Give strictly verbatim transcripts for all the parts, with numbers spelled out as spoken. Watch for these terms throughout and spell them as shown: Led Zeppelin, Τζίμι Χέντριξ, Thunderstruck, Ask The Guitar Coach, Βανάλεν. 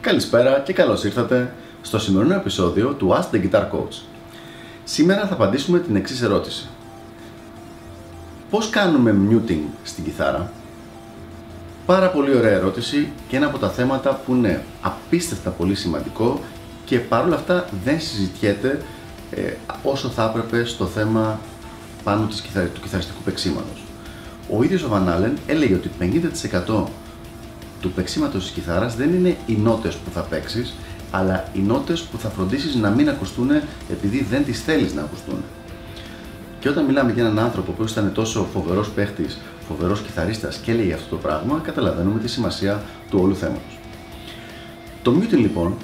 Καλησπέρα και καλώς ήρθατε στο σημερινό επεισόδιο του Ask The Guitar Coach. Σήμερα θα απαντήσουμε την εξής ερώτηση. Πώς κάνουμε muting στην κιθάρα? Πάρα πολύ ωραία ερώτηση και ένα από τα θέματα που είναι απίστευτα πολύ σημαντικό και παρόλα αυτά δεν συζητιέται ε, όσο θα έπρεπε στο θέμα πάνω της, του κιθαριστικού παίξηματος. Ο ίδιος ο Βανάλεν έλεγε ότι πενήντα τοις εκατό του παίξηματος της κιθάρας δεν είναι οι νότες που θα παίξεις, αλλά οι νότες που θα φροντίσεις να μην ακουστούν επειδή δεν τις θέλεις να ακουστούν. Και όταν μιλάμε για έναν άνθρωπο που ήταν τόσο φοβερός παίχτης, φοβερός κιθαρίστας και έλεγε αυτό το πράγμα, καταλαβαίνουμε τη σημασία του όλου θέματος. Το muting λοιπόν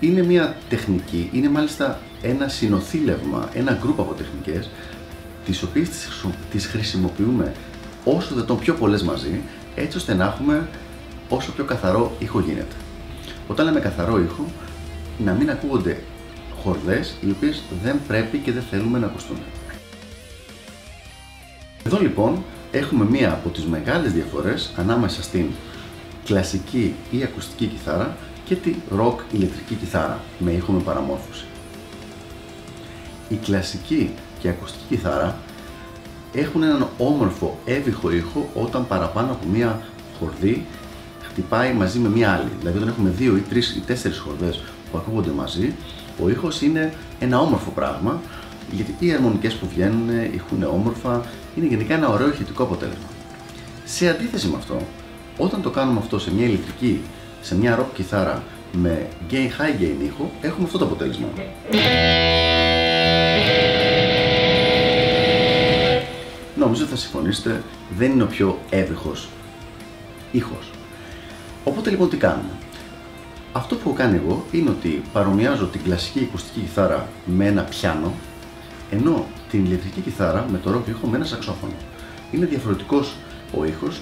είναι μια τεχνική, είναι μάλιστα ένα συνοθήλευμα, ένα group από τεχνικές, τις οποίες τις χρησιμοποιούμε όσο δυνατόν πιο πολλές μαζί, έτσι ώστε να έχουμε όσο πιο καθαρό ήχο γίνεται. Όταν λέμε καθαρό ήχο, να μην ακούγονται χορδές οι οποίες δεν πρέπει και δεν θέλουμε να ακουστούν. Εδώ λοιπόν έχουμε μία από τις μεγάλες διαφορές ανάμεσα στην κλασική ή ακουστική κιθάρα και τη rock ηλεκτρική κιθάρα με ήχο με παραμόρφωση. Η κλασική και ακουστική κιθάρα έχουν έναν όμορφο έβυχο ήχο όταν παραπάνω από μία χορδή χτυπάει μαζί με μία άλλη. Δηλαδή όταν έχουμε δύο ή τρεις ή τέσσερις χορδές που ακούγονται μαζί, ο ήχος είναι ένα όμορφο πράγμα, γιατί οι αρμονικές που βγαίνουν ήχουν όμορφα, είναι γενικά ένα ωραίο ηχητικό αποτέλεσμα. Σε αντίθεση με αυτό, όταν το κάνουμε αυτό σε μία ηλεκτρική, σε μία rock κιθάρα με gain, high gain ήχο, έχουμε αυτό το αποτέλεσμα. Νομίζω θα συμφωνήσετε, δεν είναι ο πιο έβυχος ήχος. Οπότε λοιπόν τι κάνουμε. Αυτό που έχω κάνει εγώ είναι ότι παρομοιάζω την κλασική ακουστική κιθάρα με ένα πιάνο, ενώ την ηλεκτρική κιθάρα με το rock ήχο με ένα σαξόφωνο. Είναι διαφορετικός ο ήχος,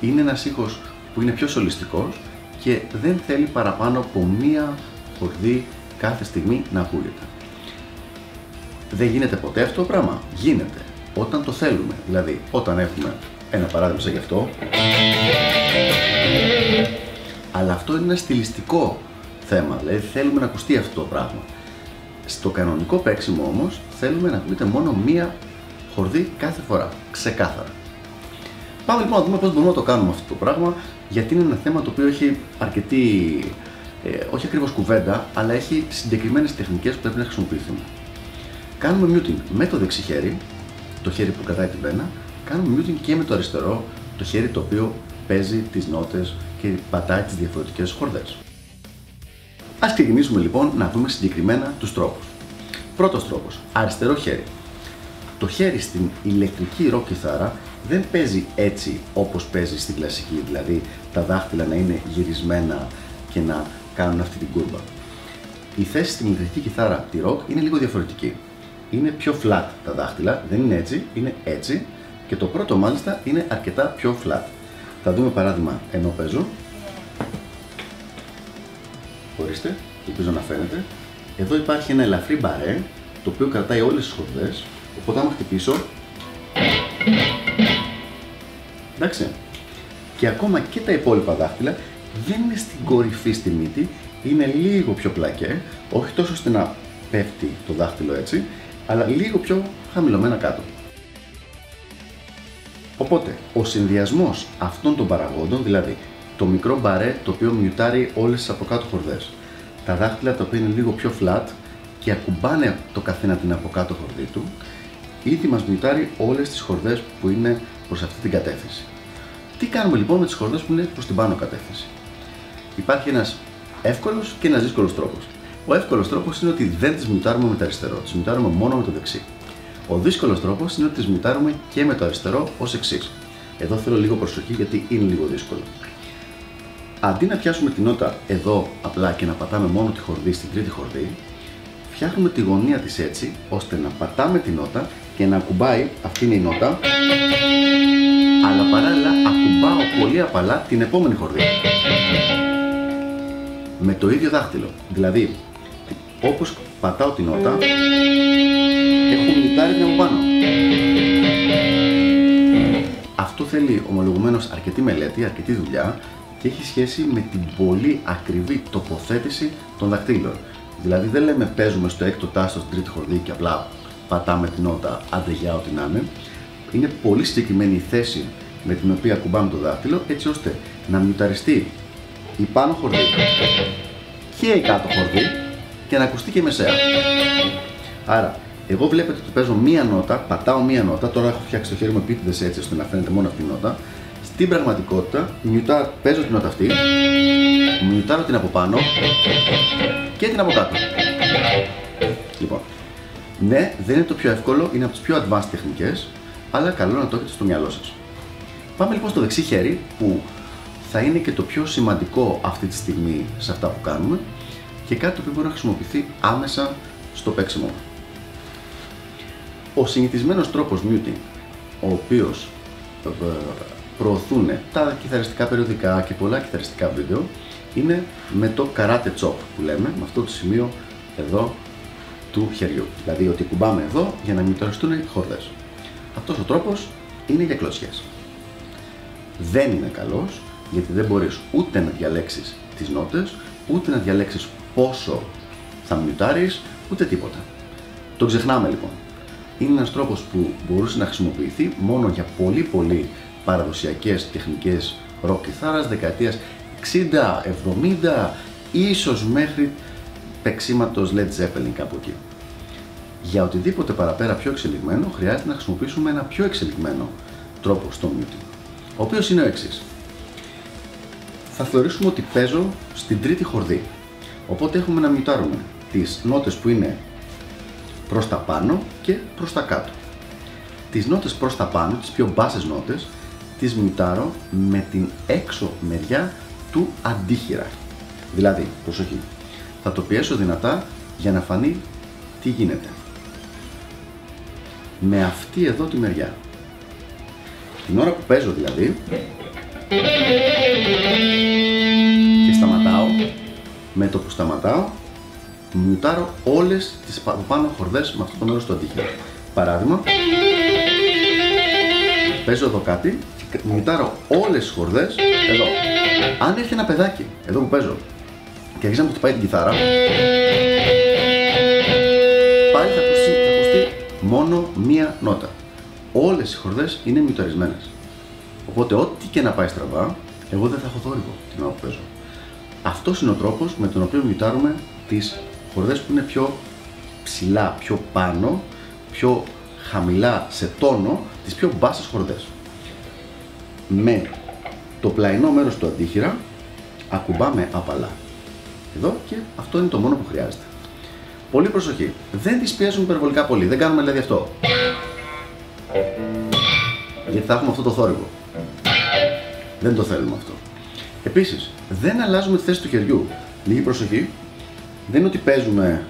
είναι ένας ήχος που είναι πιο σολιστικός και δεν θέλει παραπάνω από μία χορδή κάθε στιγμή να ακούγεται. Δεν γίνεται ποτέ αυτό το πράγμα? Γίνεται. Όταν το θέλουμε, δηλαδή όταν έχουμε ένα παράδειγμα σαν γι' αυτό, αλλά αυτό είναι ένα στιλιστικό θέμα, δηλαδή θέλουμε να ακουστεί αυτό το πράγμα. Στο κανονικό παίξιμο όμως θέλουμε να ακούγεται μόνο μία χορδή κάθε φορά, ξεκάθαρα. Πάμε λοιπόν να δούμε πώς μπορούμε να το κάνουμε αυτό το πράγμα, γιατί είναι ένα θέμα το οποίο έχει αρκετή, ε, όχι ακριβώς κουβέντα, αλλά έχει συγκεκριμένες τεχνικές που πρέπει να χρησιμοποιηθούν. Κάνουμε muting με το δεξί χέρι, το χέρι που κρατάει την πένα, κάνουμε muting και με το αριστερό, το χέρι το οποίο παίζει τις νότες και πατάει τις διαφορετικές χορδές. Ας ξεκινήσουμε λοιπόν να δούμε συγκεκριμένα τους τρόπους. Πρώτος τρόπος, αριστερό χέρι. Το χέρι στην ηλεκτρική rock κιθάρα δεν παίζει έτσι όπως παίζει στην κλασική, δηλαδή τα δάχτυλα να είναι γυρισμένα και να κάνουν αυτή την κούρβα. Η θέση στην ηλεκτρική κιθάρα, τη rock, είναι λίγο διαφορετική. Είναι πιο flat τα δάχτυλα, δεν είναι έτσι, είναι έτσι και το πρώτο μάλιστα είναι αρκετά πιο flat. Θα δούμε παράδειγμα ενώ παίζω. Ορίστε, ελπίζω να φαίνεται. Εδώ υπάρχει ένα ελαφρύ μπαρέ, το οποίο κρατάει όλες τις χορδές, οπότε άμα χτυπήσω... Εντάξει. Και ακόμα και τα υπόλοιπα δάχτυλα δεν είναι στην κορυφή στη μύτη, είναι λίγο πιο πλακέ, όχι τόσο ώστε να πέφτει το δάχτυλο έτσι, αλλά λίγο πιο χαμηλωμένα κάτω. Οπότε, ο συνδυασμός αυτών των παραγόντων, δηλαδή το μικρό μπαρέ το οποίο μιουτάρει όλες τις από κάτω χορδές, τα δάχτυλα τα οποία είναι λίγο πιο flat και ακουμπάνε το καθένα την από κάτω χορδή του, ήδη μας μιουτάρει όλες τις χορδές που είναι προς αυτή την κατεύθυνση. Τι κάνουμε λοιπόν με τις χορδές που είναι προς την πάνω κατεύθυνση? Υπάρχει ένας εύκολος και ένας δύσκολος τρόπος. Ο εύκολος τρόπος είναι ότι δεν τις μιουτάρουμε με το αριστερό, τις μιουτάρουμε μόνο με το δεξί. Ο δύσκολος τρόπος είναι ότι τις μιουτάρουμε και με το αριστερό ως εξής. Εδώ θέλω λίγο προσοχή γιατί είναι λίγο δύσκολο. Αντί να πιάσουμε την νότα εδώ απλά και να πατάμε μόνο τη χορδή στην τρίτη χορδή, φτιάχνουμε τη γωνία της έτσι ώστε να πατάμε την νότα και να ακουμπάει, αυτή είναι η νότα, αλλά παράλληλα ακουμπάω πολύ απαλά την επόμενη χορδή. Με το ίδιο δάχτυλο, δηλαδή όπως πατάω την νότα και χουνιτάρει από πάνω. Αυτό θέλει ομολογουμένως αρκετή μελέτη, αρκετή δουλειά και έχει σχέση με την πολύ ακριβή τοποθέτηση των δακτύλων. Δηλαδή δεν λέμε παίζουμε στο έκτο τάστο στην τρίτη χορδή και απλά πατάμε την νότα, άντε για ό,τι να είναι. Είναι πολύ συγκεκριμένη η θέση με την οποία κουμπάμε το δάχτυλο έτσι ώστε να μιουταριστεί η πάνω χορδή και η κάτω χορδή και να ακουστεί και η μεσαία. Άρα, εγώ βλέπετε ότι παίζω μία νότα, πατάω μία νότα, τώρα έχω φτιάξει το χέρι μου επίτηδες έτσι ώστε να φαίνεται μόνο αυτή η νότα. Στην πραγματικότητα, μιουτά, παίζω την νότα αυτή, μιουτάρω την από πάνω και την από κάτω. Λοιπόν, ναι, δεν είναι το πιο εύκολο, είναι από τις πιο advanced τεχνικές, αλλά καλό να το έχετε στο μυαλό σας. Πάμε λοιπόν στο δεξί χέρι, που θα είναι και το πιο σημαντικό αυτή τη στιγμή σε αυτά που κάνουμε και κάτι το οποίο μπορεί να χρησιμοποιηθεί άμεσα στο παίξιμο. Ο συνηθισμένος τρόπος muting, ο οποίος προωθούν τα κιθαριστικά περιοδικά και πολλά κιθαριστικά βίντεο, είναι με το karate chop που λέμε, με αυτό το σημείο εδώ του χεριού. Δηλαδή ότι κουμπάμε εδώ για να μιουταριστούν οι χορδές. Αυτός ο τρόπος είναι για κλωτσιές. Δεν είναι καλός, γιατί δεν μπορείς ούτε να διαλέξεις τις νότες, ούτε να διαλέξεις πόσο θα μιουτάρεις, ούτε τίποτα. Το ξεχνάμε λοιπόν. Είναι ένας τρόπος που μπορούσε να χρησιμοποιηθεί μόνο για πολύ πολύ παραδοσιακές τεχνικές ροκ κιθάρας δεκαετίας εξήντα, εβδομήντα, ίσως μέχρι παίξηματος Led Zeppelin κάπου εκεί. Για οτιδήποτε παραπέρα πιο εξελιγμένο, χρειάζεται να χρησιμοποιήσουμε ένα πιο εξελιγμένο τρόπο στο muting, ο οποίος είναι ο εξής. Θα θεωρήσουμε ότι παίζω στην τρίτη χορδή, οπότε έχουμε να μιουτάρουμε τις νότες που είναι προς τα πάνω και προς τα κάτω. Τις νότες προς τα πάνω, τις πιο μπάσες νότες, τις μιουτάρω με την έξω μεριά του αντίχειρα. Δηλαδή, προσοχή, θα το πιέσω δυνατά για να φανεί τι γίνεται. Με αυτή εδώ τη μεριά. Την ώρα που παίζω δηλαδή και σταματάω, με το που σταματάω μιουτάρω όλες τις πάνω χορδές με αυτό το μέρος του αντίχειρα. Παράδειγμα, παίζω εδώ κάτι και μιουτάρω όλες τις χορδές εδώ. Αν έρχεται ένα παιδάκι εδώ που παίζω και αρχίζει να μου χτυπάει την κιθάρα, πάλι θα ακουστεί, θα ακουστεί μόνο μία νότα. Όλες οι χορδές είναι μιουταρισμένες. Οπότε ό,τι και να πάει στραβά, εγώ δεν θα έχω θόρυβο την ώρα που παίζω. Αυτός είναι ο τρόπος με τον οποίο μιουτάρουμε τις χορδές που είναι πιο ψηλά, πιο πάνω, πιο χαμηλά σε τόνο, τις πιο μπάσες χορδές. Με το πλαϊνό μέρος του αντίχειρα ακουμπάμε απαλά. Εδώ και αυτό είναι το μόνο που χρειάζεται. Πολύ προσοχή, δεν τις πιέζουμε υπερβολικά πολύ, δεν κάνουμε δηλαδή αυτό. Γιατί θα έχουμε αυτό το θόρυβο. Δεν το θέλουμε αυτό. Επίσης, δεν αλλάζουμε τη θέση του χεριού. Λίγη προσοχή. Δεν είναι ότι παίζουμε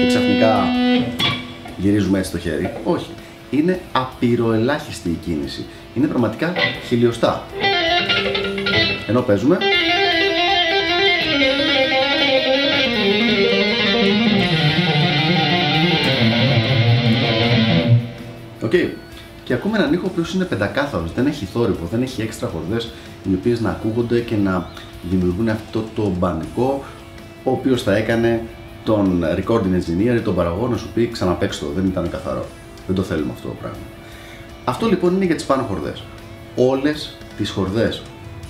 και ξαφνικά γυρίζουμε έτσι το χέρι. Όχι. Είναι απειροελάχιστη η κίνηση. Είναι πραγματικά χιλιοστά. Ενώ παίζουμε. Okay. Και ακούμε έναν ήχο ο οποίος είναι πεντακάθαρος, δεν έχει θόρυβο, δεν έχει έξτρα χορδές οι οποίες να ακούγονται και να δημιουργούν αυτό το μπανικό, ο οποίος θα έκανε τον recording engineer ή τον παραγωγό να σου πει ξαναπαίξτε το, δεν ήταν καθαρό. Δεν το θέλουμε αυτό το πράγμα. Αυτό λοιπόν είναι για τις πάνω χορδές. Όλες τις χορδές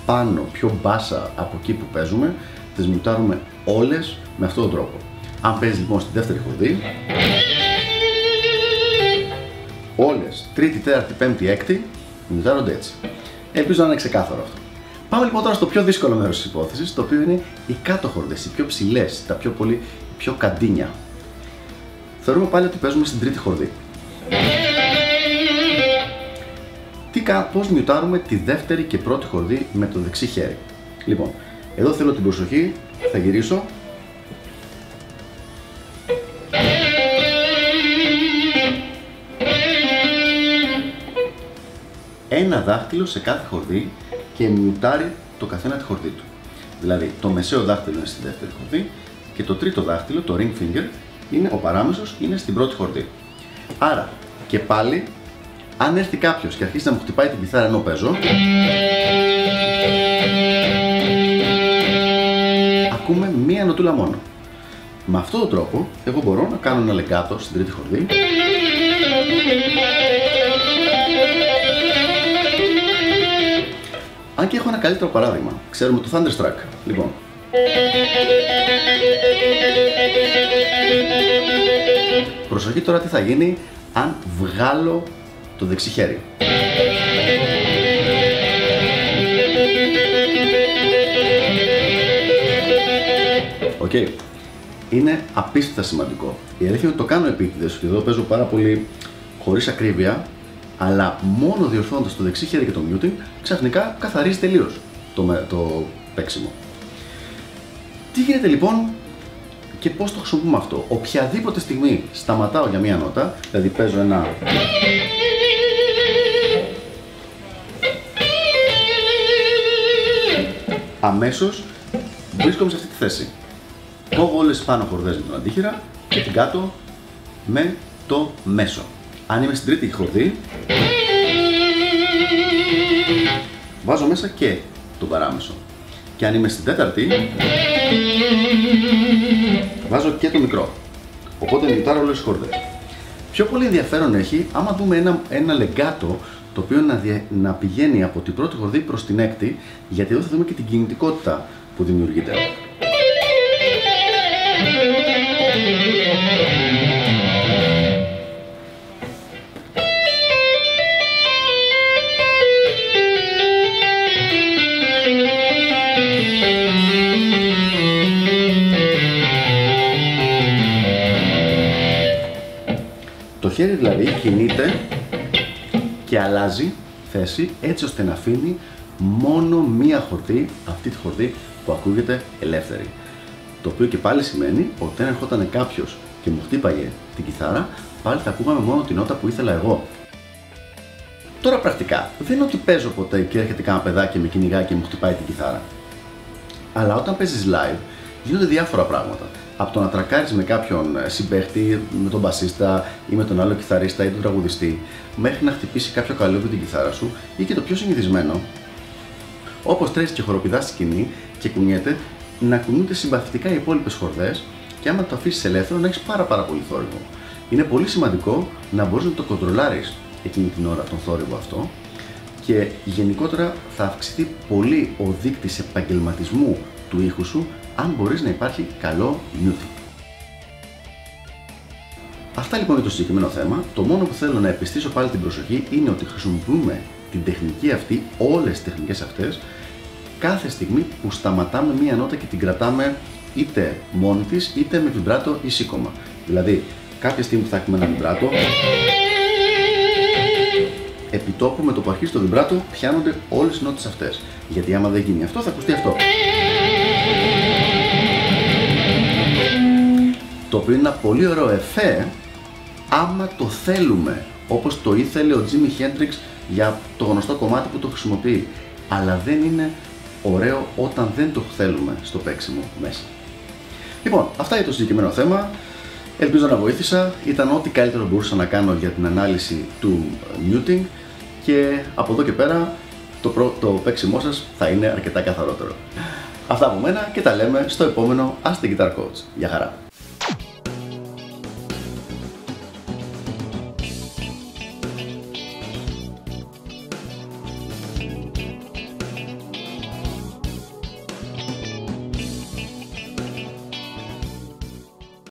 πάνω, πιο μπάσα από εκεί που παίζουμε, τις μιουτάρουμε όλες με αυτόν τον τρόπο. Αν παίζεις λοιπόν στη δεύτερη χορδή, όλες, τρίτη, τέταρτη, πέμπτη, έκτη, μιουτάρονται έτσι. Ελπίζω να είναι ξεκάθαρο αυτό. Πάμε λοιπόν τώρα στο πιο δύσκολο μέρος της υπόθεσης, το οποίο είναι οι κάτω χορδές, οι πιο ψηλές, τα πιο πολύ, πιο καντίνια. Θεωρούμε πάλι ότι παίζουμε στην τρίτη χορδή. Τι, πώς μιουτάρουμε τη δεύτερη και πρώτη χορδή με το δεξί χέρι. Λοιπόν, εδώ θέλω την προσοχή, θα γυρίσω. Ένα δάχτυλο σε κάθε χορδή και μιουτάρει το καθένα τη χορδή του. Δηλαδή, το μεσαίο δάχτυλο είναι στη δεύτερη χορδή, και το τρίτο δάχτυλο, το ring finger, είναι ο παράμεσος, είναι στην πρώτη χορδή. Άρα και πάλι, αν έρθει κάποιος και αρχίσει να μου χτυπάει την κιθάρα ενώ παίζω, ακούμε μία νοτούλα μόνο. Με αυτόν τον τρόπο εγώ μπορώ να κάνω ένα λεγκάτο στην τρίτη χορδή . Αν και έχω ένα καλύτερο παράδειγμα, ξέρουμε το Thunderstruck, λοιπόν. Προσοχή τώρα τι θα γίνει αν βγάλω το δεξί χέρι. Οκ. Okay. Είναι απίστευτα σημαντικό. Η αλήθεια είναι ότι το κάνω επίτηδες και εδώ παίζω πάρα πολύ χωρίς ακρίβεια, αλλά μόνο διορθώνοντας το δεξί χέρι και το muting, ξαφνικά καθαρίζει τελείως το, το παίξιμο. Τι γίνεται λοιπόν και πώς το χρησιμοποιούμε αυτό? Οποιαδήποτε στιγμή σταματάω για μία νότα, δηλαδή παίζω ένα... αμέσως βρίσκομαι σε αυτή τη θέση. Κόβω όλες τις πάνω χορδές με τον αντίχειρα και την κάτω με το μέσο. Αν είμαι στην τρίτη χορδή, βάζω μέσα και τον παράμεσο. Και αν είμαι στην τέταρτη, βάζω και το μικρό. Οπότε γουτάρω όλες τις χορδές. Πιο πολύ ενδιαφέρον έχει άμα δούμε ένα, ένα λεγκάτο, το οποίο να, δια, να πηγαίνει από την πρώτη χορδή προς την έκτη, γιατί εδώ θα δούμε και την κινητικότητα που δημιουργείται. Το χέρι δηλαδή κινείται και αλλάζει θέση έτσι ώστε να αφήνει μόνο μία χορδή, αυτή τη χορδή που ακούγεται ελεύθερη. Το οποίο και πάλι σημαίνει ότι αν ερχόταν κάποιος και μου χτύπαγε την κιθάρα, πάλι θα ακούγαμε μόνο την νότα που ήθελα εγώ. Τώρα πρακτικά, δεν είναι ότι παίζω ποτέ και έρχεται κανένα παιδάκι με κυνηγάει και μου χτυπάει την κιθάρα. Αλλά όταν παίζεις live γίνονται διάφορα πράγματα. Από το να τρακάρεις με κάποιον συμπαίχτη, με τον μπασίστα ή με τον άλλο κιθαρίστα ή τον τραγουδιστή, μέχρι να χτυπήσει κάποιο καλούβι την κιθάρα σου, ή και το πιο συνηθισμένο, όπως τρέχεις και χοροπηδάς στη σκηνή και κουνιέται, να κουνούνται συμπαθητικά οι υπόλοιπες χορδές και άμα το αφήσεις ελεύθερο να έχεις πάρα, πάρα πολύ θόρυβο. Είναι πολύ σημαντικό να μπορείς να το κοντρολάρεις εκείνη την ώρα τον θόρυβο αυτό, και γενικότερα θα αυξηθεί πολύ ο δείκτης επαγγελματισμού του ήχου σου αν μπορείς να υπάρχει καλό muting. Αυτά λοιπόν είναι το συγκεκριμένο θέμα. Το μόνο που θέλω να επιστήσω πάλι την προσοχή είναι ότι χρησιμοποιούμε την τεχνική αυτή, όλες τις τεχνικές αυτές, κάθε στιγμή που σταματάμε μία νότα και την κρατάμε είτε μόνη της, είτε με βιμπράτο ή σήκωμα. Δηλαδή, κάποια στιγμή που θα έχουμε ένα βιμπράτο, επιτόπου με το που αρχίζει το βιμπράτο πιάνονται όλες οι νότες αυτές. Γιατί άμα δεν γίνει αυτό, θα ακουστεί αυτό. Το οποίο είναι ένα πολύ ωραίο εφέ άμα το θέλουμε, όπως το ήθελε ο Τζίμι Χέντριξ για το γνωστό κομμάτι που το χρησιμοποιεί, αλλά δεν είναι ωραίο όταν δεν το θέλουμε στο παίξιμο μέσα. Λοιπόν, αυτά είναι το συγκεκριμένο θέμα. Ελπίζω να βοήθησα. Ήταν ό,τι καλύτερο μπορούσα να κάνω για την ανάλυση του muting και από εδώ και πέρα το, προ... το παίξιμό σας θα είναι αρκετά καθαρότερο. Αυτά από μένα και τα λέμε στο επόμενο Ask The Guitar Coach. Γεια χαρά!